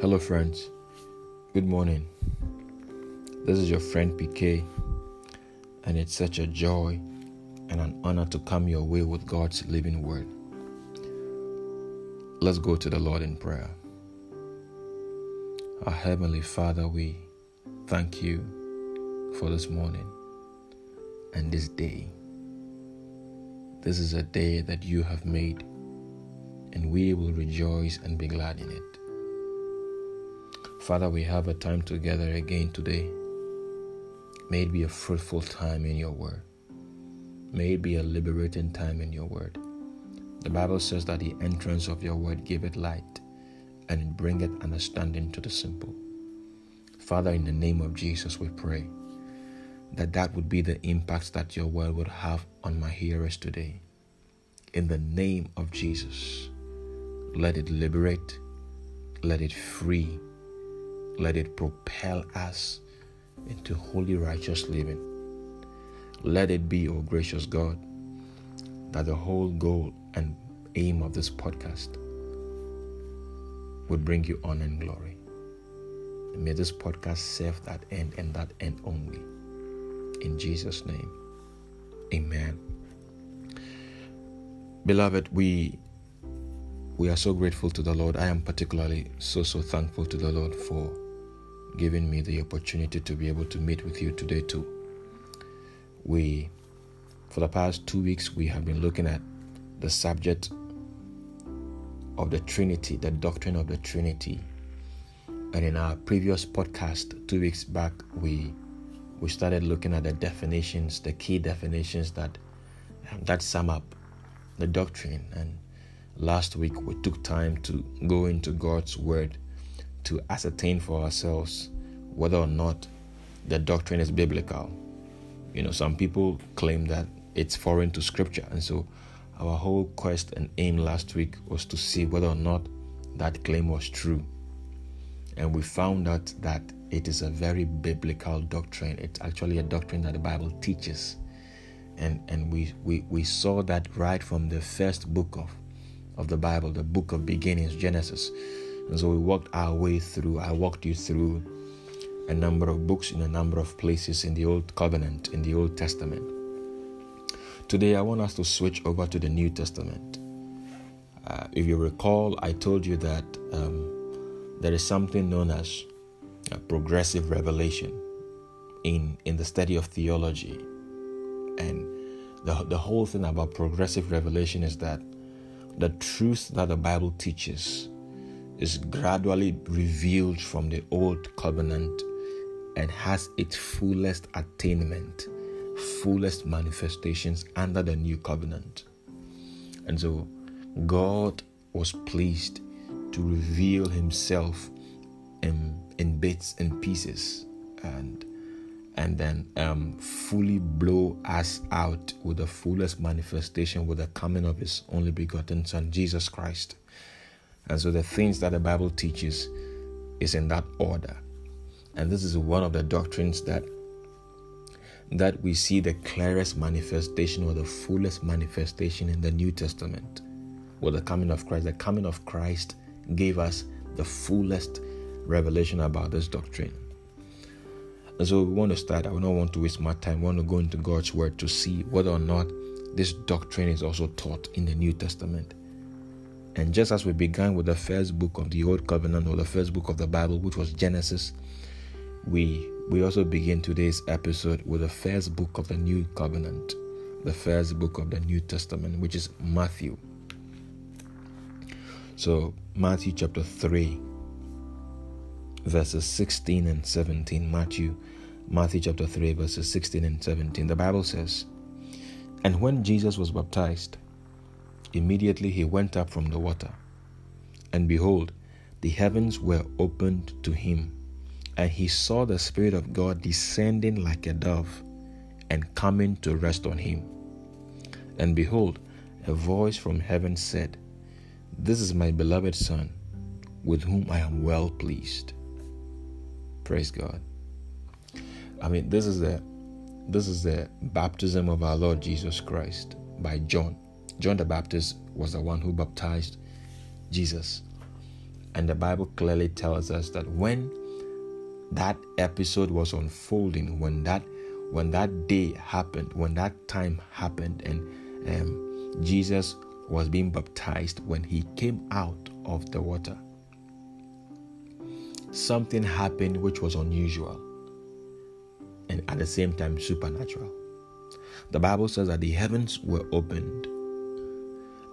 Hello friends, good morning. This is your friend PK, and it's such a joy and an honor to come your way with God's living word. Let's go to the Lord in prayer. Our Heavenly Father, we thank you for this morning and this day. This is a day that you have made, and we will rejoice and be glad in it. Father, we have a time together again today. May it be a fruitful time in your word. May it be a liberating time in your word. The Bible says that the entrance of your word giveth light, and it bringeth understanding to the simple. Father, in the name of Jesus, we pray that would be the impact that your word would have on my hearers today. In the name of Jesus, let it liberate, let it free, let it propel us into holy, righteous living. Let it be, O gracious God, that the whole goal and aim of this podcast would bring you honor and glory. And may this podcast serve that end and that end only. In Jesus' name, amen. Beloved, we are so grateful to the Lord. I am particularly so thankful to the Lord for giving me the opportunity to be able to meet with you today too. For the past 2 weeks, we have been looking at the subject of the Trinity, the doctrine of the Trinity. And in our previous podcast 2 weeks back, we started looking at the definitions, the key definitions that sum up the doctrine. And last week, we took time to go into God's word to ascertain for ourselves whether or not the doctrine is biblical. You know, some people claim that it's foreign to scripture. And so our whole quest and aim last week was to see whether or not that claim was true. And we found out that it is a very biblical doctrine. It's actually a doctrine that the Bible teaches. And we saw that right from the first book of the Bible, the book of beginnings, Genesis. And so we walked our way through. I walked you through a number of books in a number of places in the Old Covenant, in the Old Testament. Today, I want us to switch over to the New Testament. If you recall, I told you that there is something known as progressive revelation in the study of theology. And the whole thing about progressive revelation is that the truth that the Bible teaches is gradually revealed from the Old Covenant and has its fullest attainment, fullest manifestations under the New Covenant. And so God was pleased to reveal himself in bits and pieces and then fully blow us out with the fullest manifestation with the coming of his only begotten Son, Jesus Christ. And so the things that the Bible teaches is in that order. And this is one of the doctrines that we see the clearest manifestation or the fullest manifestation in the New Testament with the coming of Christ. The coming of Christ gave us the fullest revelation about this doctrine. And so we want to start. I don't want to waste my time. I want to go into God's word to see whether or not this doctrine is also taught in the New Testament. And just as we began with the first book of the Old Covenant or the first book of the Bible, which was Genesis, we also begin today's episode with the first book of the New Covenant, the first book of the New Testament, which is Matthew. So Matthew chapter 3, verses 16 and 17. Matthew chapter 3, verses 16 and 17. The Bible says, "And when Jesus was baptized, immediately he went up from the water, and behold, the heavens were opened to him, and he saw the Spirit of God descending like a dove and coming to rest on him. And behold, a voice from heaven said, 'This is my beloved Son, with whom I am well pleased.'" Praise God. I mean, this is the baptism of our Lord Jesus Christ by John. John the Baptist was the one who baptized Jesus. And the Bible clearly tells us that when that episode was unfolding, when that day happened, when that time happened, and Jesus was being baptized, when he came out of the water, something happened which was unusual and at the same time supernatural. The Bible says that the heavens were opened,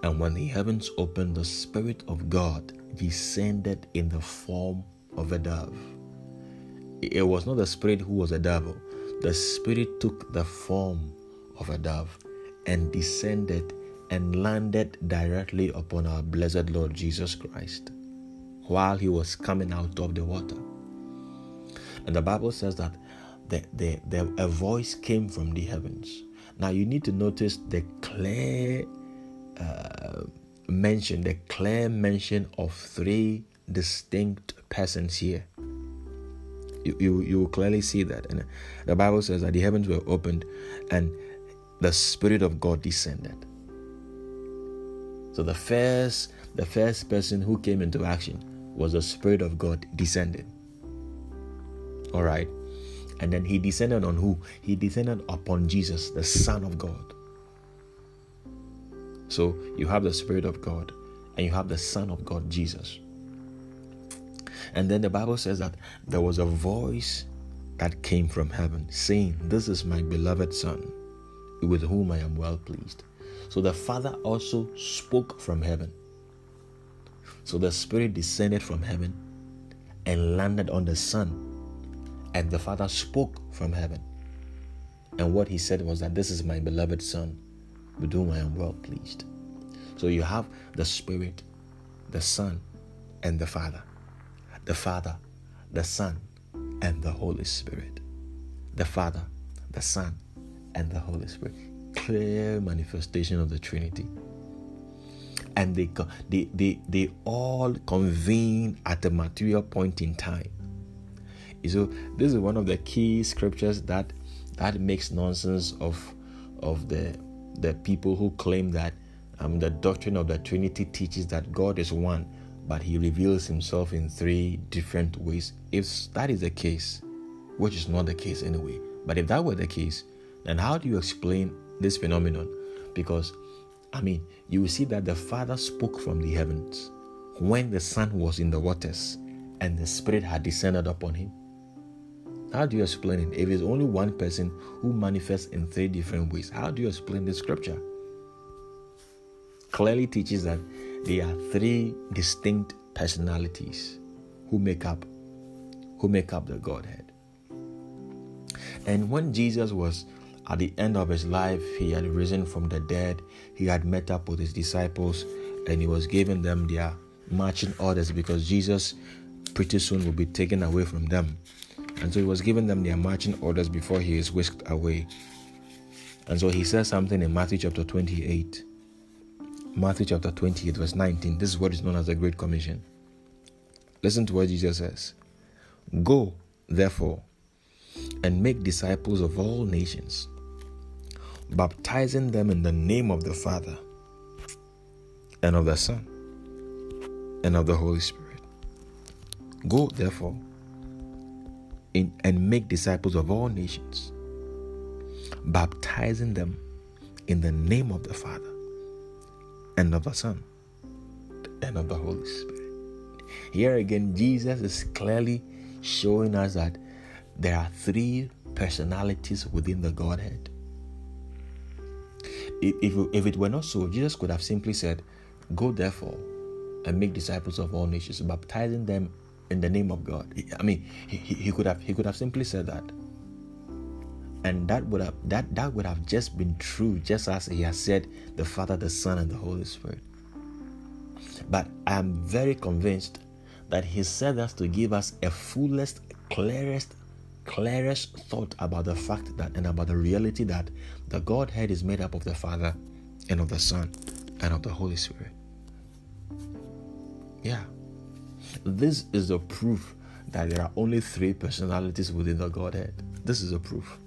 and when the heavens opened, the Spirit of God descended in the form of a dove. It was not the Spirit who was a devil. The Spirit took the form of a dove and descended and landed directly upon our blessed Lord Jesus Christ while he was coming out of the water. And the Bible says that a voice came from the heavens. Now you need to notice the clear mention of three distinct persons here. You will clearly see that. And the Bible says that the heavens were opened and the Spirit of God descended. So the first person who came into action was the Spirit of God descending. All right. And then he descended on who? He descended upon Jesus, the Son of God. So you have the Spirit of God and you have the Son of God, Jesus. And then the Bible says that there was a voice that came from heaven saying, "This is my beloved Son, with whom I am well pleased." So the Father also spoke from heaven. So the Spirit descended from heaven and landed on the Son. And the Father spoke from heaven. And what he said was that, "This is my beloved Son, with whom I am well pleased." So you have the Spirit, the Son, and the Father. The Father, the Son, and the Holy Spirit. The Father, the Son, and the Holy Spirit. Clear manifestation of the Trinity. And they all convene at a material point in time. So this is one of the key scriptures that makes nonsense of the people who claim that the doctrine of the Trinity teaches that God is one, but he reveals himself in three different ways. If that is the case, which is not the case anyway, but if that were the case, then how do you explain this phenomenon? Because, you will see that the Father spoke from the heavens when the Son was in the waters and the Spirit had descended upon him. How do you explain it? If it's only one person who manifests in three different ways, how do you explain the scripture? Clearly teaches that there are three distinct personalities who make up the Godhead. And when Jesus was at the end of his life, he had risen from the dead, he had met up with his disciples, and he was giving them their marching orders, because Jesus pretty soon will be taken away from them. And so he was giving them their marching orders before he is whisked away. And so he says something in Matthew chapter 28. Matthew chapter 28 verse 19. This is what is known as the Great Commission. Listen to what Jesus says. "Go, therefore, and make disciples of all nations, baptizing them in the name of the Father and of the Son and of the Holy Spirit." Go, therefore, and make disciples of all nations, baptizing them in the name of the Father and of the Son and of the Holy Spirit. Here again, Jesus is clearly showing us that there are three personalities within the Godhead. If it were not so, Jesus could have simply said, "Go, therefore, and make disciples of all nations, baptizing them in the name of God." He could have simply said that, and that would have just been true, just as he has said the Father, the Son, and the Holy Spirit. But I am very convinced that he said that to give us a fullest, clearest thought about the fact that, and about the reality that, the Godhead is made up of the Father, and of the Son, and of the Holy Spirit. Yeah. This is the proof that there are only three personalities within the Godhead. This is a proof.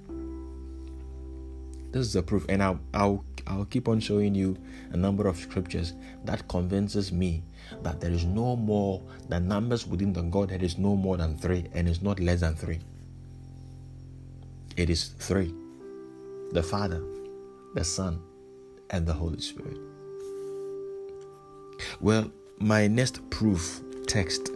This is the proof, and I'll keep on showing you a number of scriptures that convinces me that there is no more, the numbers within the Godhead is no more than 3, and it's not less than 3. It is 3: the Father, the Son, and the Holy Spirit. Well, my next proof text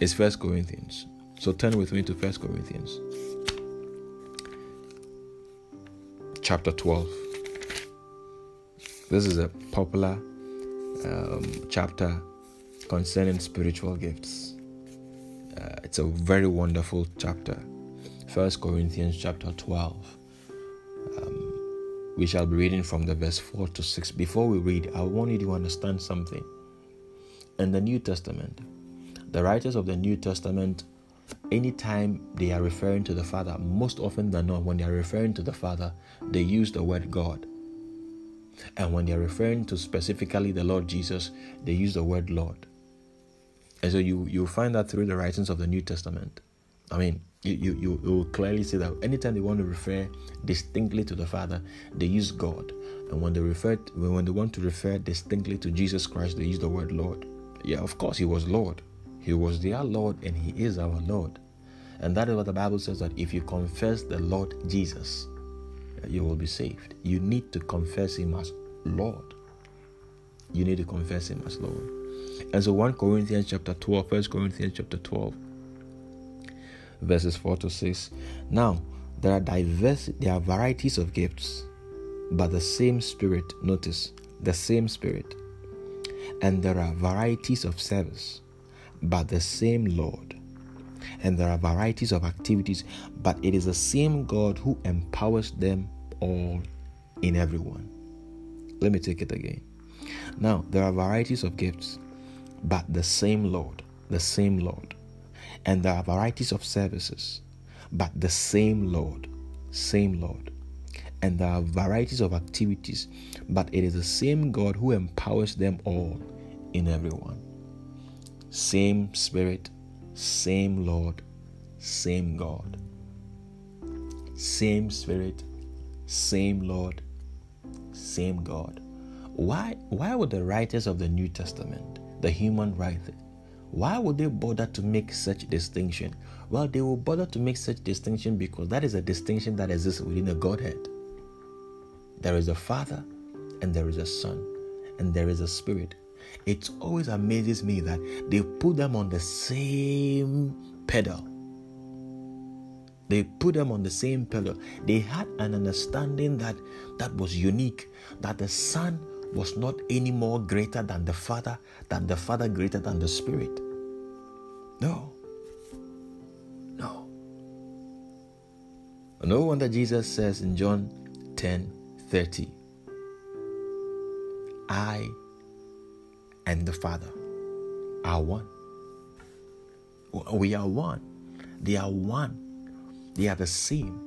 is 1 Corinthians. So turn with me to 1 Corinthians chapter 12. This is a popular chapter concerning spiritual gifts. It's a very wonderful chapter. 1 Corinthians chapter 12. We shall be reading from the verse 4 to 6. Before we read, I want you to understand something. In the New Testament, the writers of the New Testament, anytime they are referring to the Father, most often than not, when they are referring to the Father, they use the word God. And when they are referring to specifically the Lord Jesus, they use the word Lord. And so you find that through the writings of the New Testament. I mean, you will clearly see that anytime they want to refer distinctly to the Father, they use God. And when they want to refer distinctly to Jesus Christ, they use the word Lord. Yeah, of course, he was Lord. He was their Lord, and he is our Lord. And that is what the Bible says, that if you confess the Lord Jesus, you will be saved. You need to confess him as Lord. You need to confess him as Lord. And so 1 Corinthians chapter 12, verses 4 to 6. Now, there are varieties of gifts, but the same Spirit, notice, the same Spirit. And there are varieties of service, but the same Lord. And there are varieties of activities, but it is the same God who empowers them all in everyone. Let me take it again. Now, there are varieties of gifts, but the same Lord, the same Lord. And there are varieties of services, but the same Lord, same Lord. And there are varieties of activities, but it is the same God who empowers them all in everyone. Same Spirit, same Lord, same God. Same Spirit, same Lord, same God. Why would the writers of the New Testament, the human writers, why would they bother to make such distinction? Well, they will bother to make such distinction because that is a distinction that exists within the Godhead. There is a Father, and there is a Son, and there is a Spirit. It always amazes me that they put them on the same pedal. They had an understanding that was unique, that the Son was not any more greater than the Father, than the Father greater than the Spirit. No. No wonder Jesus says in John 10:30, I and the Father are one. We are one. They are one. They are the same.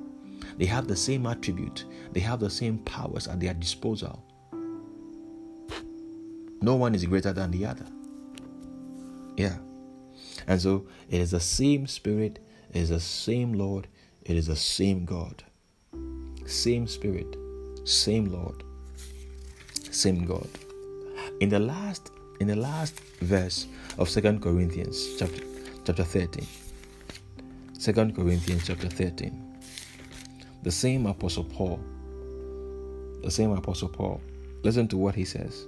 They have the same attribute. They have the same powers at their disposal. No one is greater than the other. Yeah. And so it is the same Spirit, it is the same Lord, it is the same God. Same Spirit, same Lord, same God. In the last verse of 2 Corinthians chapter 13. 2 Corinthians chapter 13. The same Apostle Paul. Listen to what he says.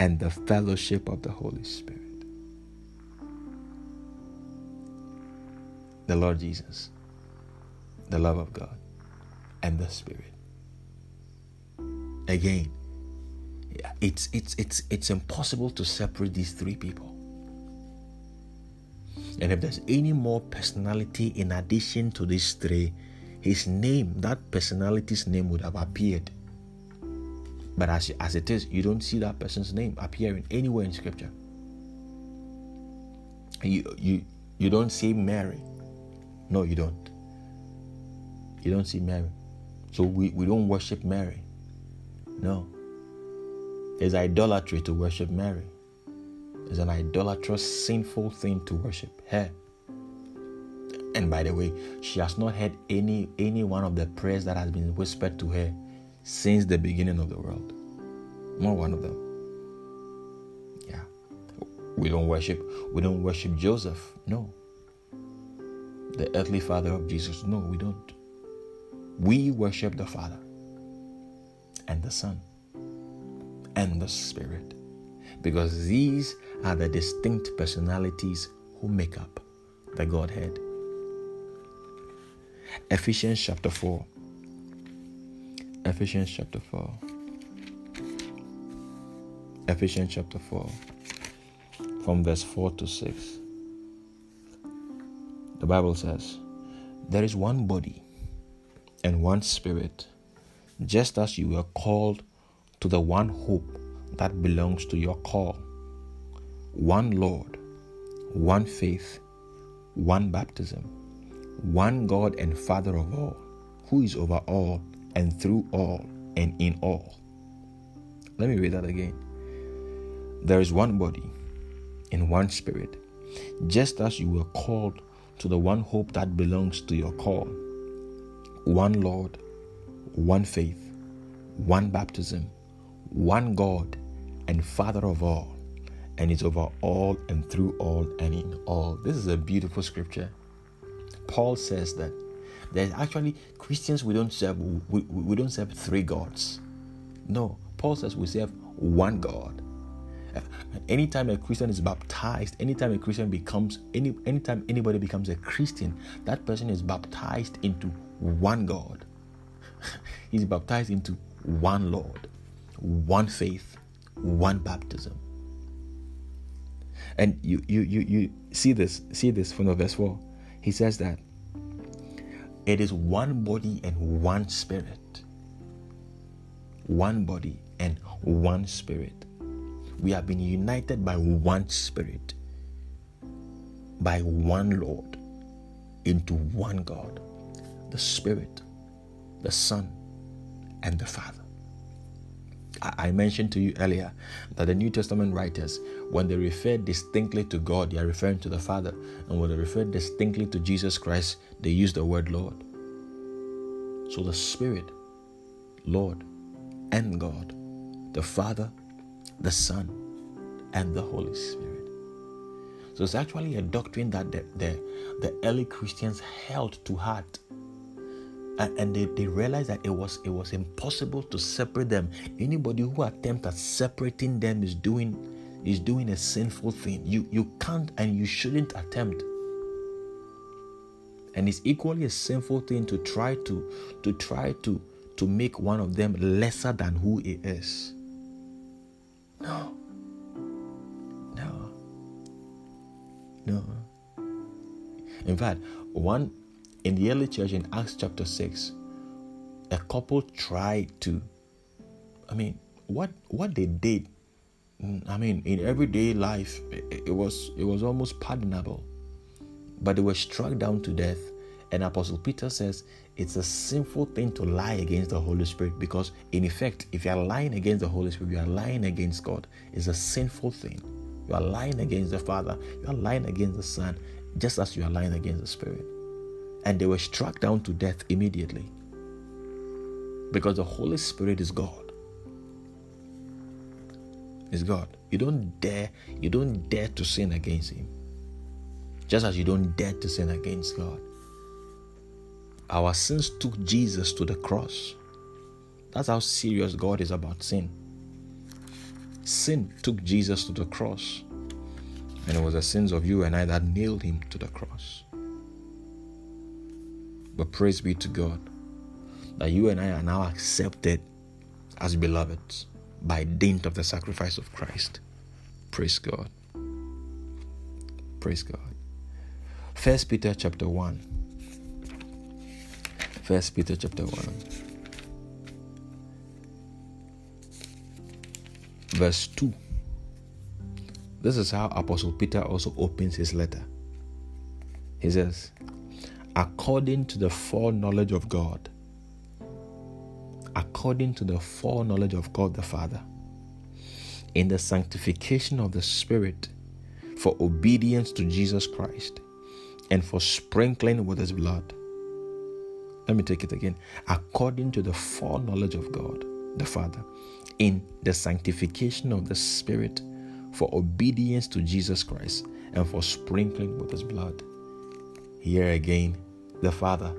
and the fellowship of the Holy Spirit. The Lord Jesus, the love of God, and the Spirit. Again, it's impossible to separate these three people. And if there's any more personality in addition to these three, his name, that personality's name would have appeared. But as it is, you don't see that person's name appearing anywhere in Scripture. You don't see Mary. No, you don't. You don't see Mary. So we don't worship Mary. No. It's idolatry to worship Mary. It's an idolatrous, sinful thing to worship her. And by the way, she has not heard any one of the prayers that has been whispered to her since the beginning of the world. Not one of them. Yeah. We don't worship Joseph. No. The earthly father of Jesus. No, we don't. We worship the Father and the Son and the Spirit, because these are the distinct personalities who make up the Godhead. Ephesians chapter 4 from verse 4 to 6. The Bible says, "There is one body and one Spirit, just as you were called to the one hope that belongs to your call. One Lord, one faith, one baptism, one God and Father of all, who is over all and through all and in all." Let me read that again. "There is one body and one Spirit, just as you were called to the one hope that belongs to your call. One Lord, one faith, one baptism, one God and Father of all, and is over all and through all and in all." This is a beautiful scripture. Paul says that there's actually Christians, we don't serve three gods. No, Paul says we serve one God. Anytime a Christian is baptized, anytime anybody becomes a Christian, that person is baptized into one God. He's baptized into one Lord, one faith, one baptism. And you see this from the verse 4. He says that it is one body and one Spirit. One body and one Spirit. We have been united by one Spirit, by one Lord, into one God, the Spirit, the Son, and the Father. I mentioned to you earlier that the New Testament writers, when they refer distinctly to God, they are referring to the Father. And when they refer distinctly to Jesus Christ, they use the word Lord. So the Spirit, Lord, and God, the Father, the Son, and the Holy Spirit. So it's actually a doctrine that the early Christians held to heart. And they realized that it was impossible to separate them. Anybody who attempts at separating them is doing a sinful thing. You can't and you shouldn't attempt. And it's equally a sinful thing to try to make one of them lesser than who it is. No. In fact, in the early church in Acts chapter 6, a couple tried to, what they did, in everyday life, it was almost pardonable, but they were struck down to death. And Apostle Peter says it's a sinful thing to lie against the Holy Spirit, because in effect, if you are lying against the Holy Spirit, you are lying against God. It's a sinful thing. You are lying against the Father. You are lying against the Son, just as you are lying against the Spirit. And they were struck down to death immediately, because the Holy Spirit is God. It's God. You don't dare to sin against Him, just as you don't dare to sin against God. Our sins took Jesus to the cross. That's how serious God is about sin. Sin took Jesus to the cross. And it was the sins of you and I that nailed Him to the cross. But praise be to God that you and I are now accepted as beloved by dint of the sacrifice of Christ. Praise God. Praise God. 1 Peter chapter 1. First Peter chapter 1, verse 2. This is how Apostle Peter also opens his letter. He says, according to the foreknowledge of God, according to the foreknowledge of God the Father, in the sanctification of the Spirit, for obedience to Jesus Christ, and for sprinkling with his blood. Let me take it again. According to the foreknowledge of God the Father, in the sanctification of the Spirit, for obedience to Jesus Christ, and for sprinkling with his blood. Here again, the Father,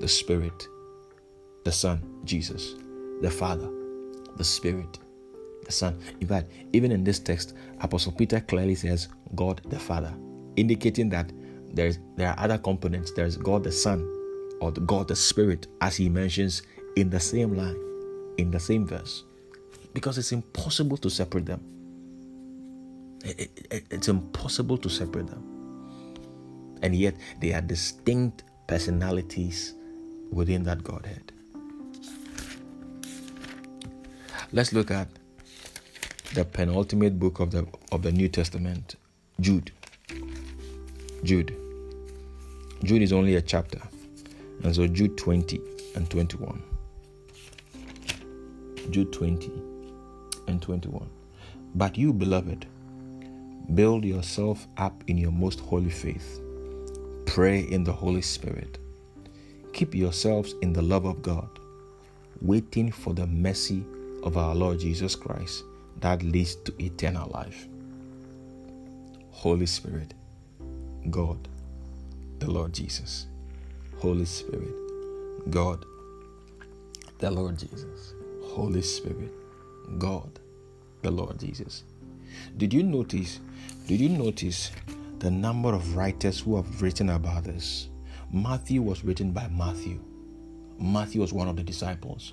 the Spirit, the Son, Jesus, the Father, the Spirit, the Son. In fact, even in this text, Apostle Peter clearly says God the Father, indicating that there are other components. There is God the Son, or God the Spirit, as he mentions in the same line, in the same verse, because it's impossible to separate them. It's impossible to separate them. And yet, they are distinct personalities within that Godhead. Let's look at the penultimate book of the New Testament, Jude. Jude is only a chapter. And so Jude 20 and 21. Jude 20 and 21. But you, beloved, build yourself up in your most holy faith. Pray in the Holy Spirit. Keep yourselves in the love of God, waiting for the mercy of our Lord Jesus Christ that leads to eternal life. Holy Spirit, God, the Lord Jesus. Holy Spirit, God, the Lord Jesus. Holy Spirit, God, the Lord Jesus. Did you notice the number of writers who have written about this? Matthew was written by Matthew. Matthew was one of the disciples.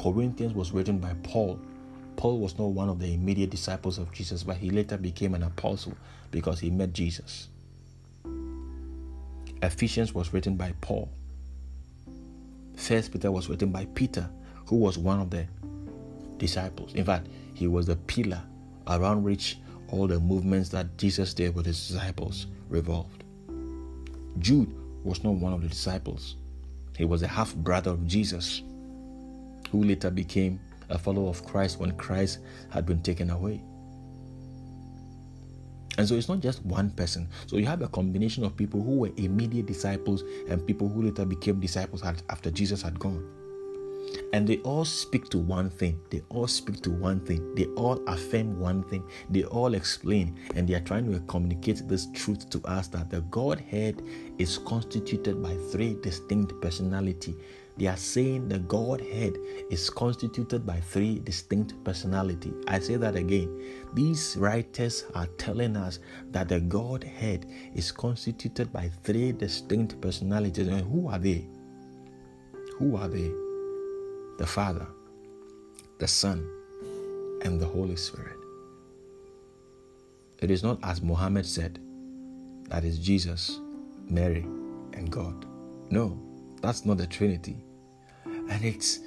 Corinthians was written by Paul. Paul was not one of the immediate disciples of Jesus, but he later became an apostle because he met Jesus. Ephesians was written by Paul. First Peter was written by Peter, who was one of the disciples. In fact, he was the pillar around which all the movements that Jesus did with his disciples revolved. Jude was not one of the disciples. He was a half-brother of Jesus, who later became a follower of Christ when Christ had been taken away. And so it's not just one person. So you have a combination of people who were immediate disciples and people who later became disciples after Jesus had gone. And they all speak to one thing. They all affirm one thing. They all explain, and they are trying to communicate this truth to us, that the Godhead is constituted by three distinct personalities. They are saying the Godhead is constituted by three distinct personalities. I say that again. These writers are telling us that the Godhead is constituted by three distinct personalities. And who are they? The Father, the Son, and the Holy Spirit. It is not, as Muhammad said, that is Jesus, Mary, and God. No, that's not the Trinity. And it's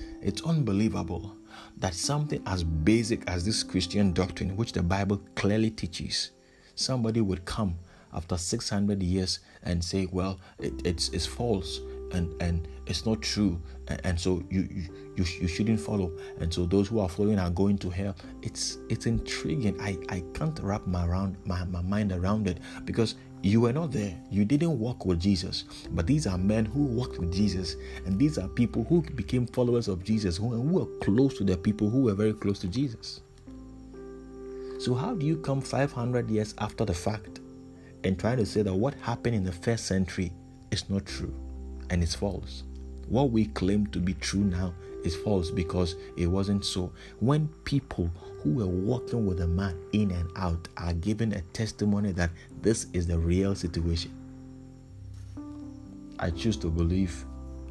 unbelievable that something as basic as this Christian doctrine, which the Bible clearly teaches, somebody would come after 600 years and say, well, it's false. And it's not true, and so you shouldn't follow, and so those who are following are going to hell. It's intriguing. I can't wrap my mind around it, because you were not there. You didn't walk with Jesus, but these are men who walked with Jesus, and these are people who became followers of Jesus, who were close to the people who were very close to Jesus. So how do you come 500 years after the fact and try to say that what happened in the first century is not true? And it's false. What we claim to be true now is false, because it wasn't so. When people who were walking with a man in and out are given a testimony that this is the real situation, I choose to believe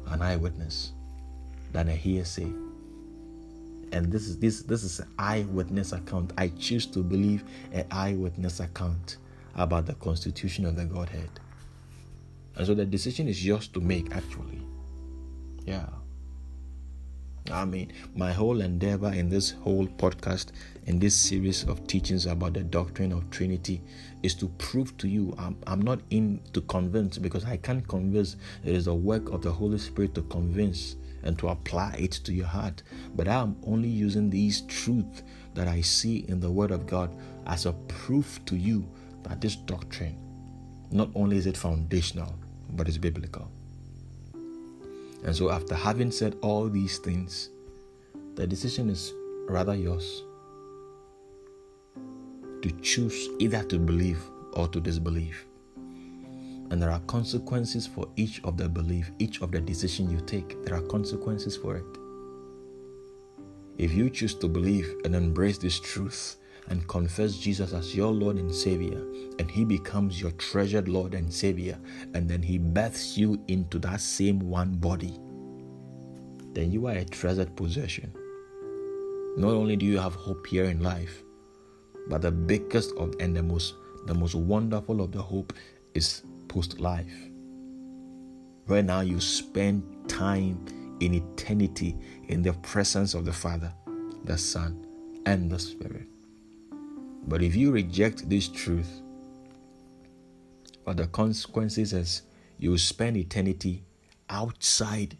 an eyewitness than a hearsay. And this is an eyewitness account. I choose to believe an eyewitness account about the constitution of the Godhead. And so the decision is yours to make, actually. Yeah. I mean, my whole endeavor in this whole podcast, in this series of teachings about the doctrine of Trinity, is to prove to you, I'm not in to convince, because I can't convince. It is the work of the Holy Spirit to convince and to apply it to your heart. But I'm only using these truths that I see in the Word of God as a proof to you that this doctrine, not only is it foundational, but it's biblical. And so after having said all these things, the decision is rather yours to choose either to believe or to disbelieve. And there are consequences for each of the belief, each of the decision you take. There are consequences for it. If you choose to believe and embrace this truth and confess Jesus as your Lord and Savior, and He becomes your treasured Lord and Savior, and then He births you into that same one body, then you are a treasured possession. Not only do you have hope here in life, but the biggest of and the most wonderful of the hope is post-life, where now you spend time in eternity in the presence of the Father, the Son, and the Spirit. But if you reject this truth, well, the consequences is you will spend eternity outside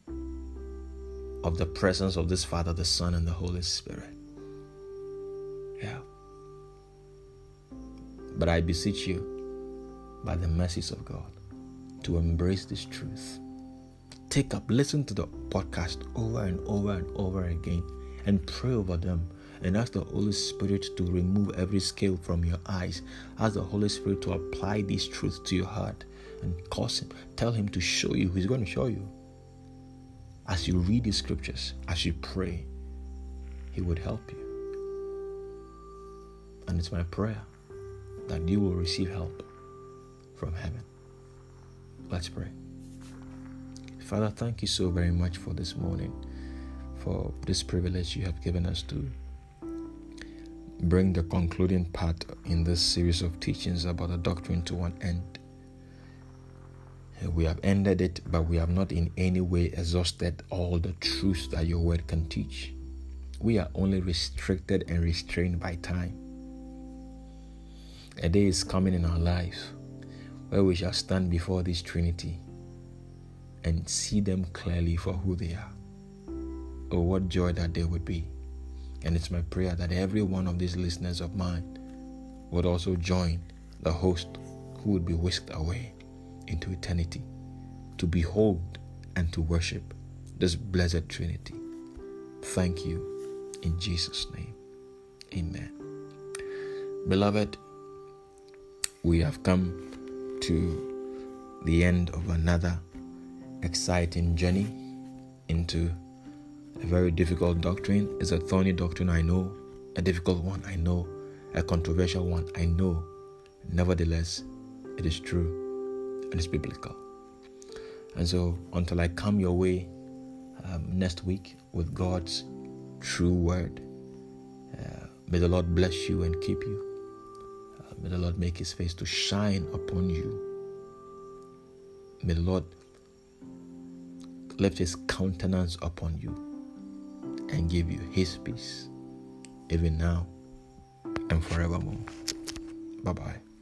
of the presence of this Father, the Son, and the Holy Spirit. Yeah. But I beseech you, by the mercies of God, to embrace this truth. Take up, listen to the podcast over and over and over again, and pray over them. And ask the Holy Spirit to remove every scale from your eyes. Ask the Holy Spirit to apply these truths to your heart and cause Him. Tell Him to show you. He's going to show you. As you read the scriptures, as you pray, He would help you. And it's my prayer that you will receive help from heaven. Let's pray. Father, thank you so very much for this morning, for this privilege you have given us to bring the concluding part in this series of teachings about the doctrine to an end. We have ended it, but we have not in any way exhausted all the truths that your word can teach. We are only restricted and restrained by time. A day is coming in our lives where we shall stand before this Trinity and see them clearly for who they are. Oh, what joy that day would be. And it's my prayer that every one of these listeners of mine would also join the host who would be whisked away into eternity to behold and to worship this blessed Trinity. Thank you in Jesus' name. Amen. Beloved, we have come to the end of another exciting journey into a very difficult doctrine. It's a thorny doctrine, I know. A difficult one, I know. A controversial one, I know. Nevertheless, it is true and it's biblical. And so, until I come your way next week with God's true word, may the Lord bless you and keep you. May the Lord make His face to shine upon you. May the Lord lift His countenance upon you and give you His peace, even now and forevermore. Bye-bye.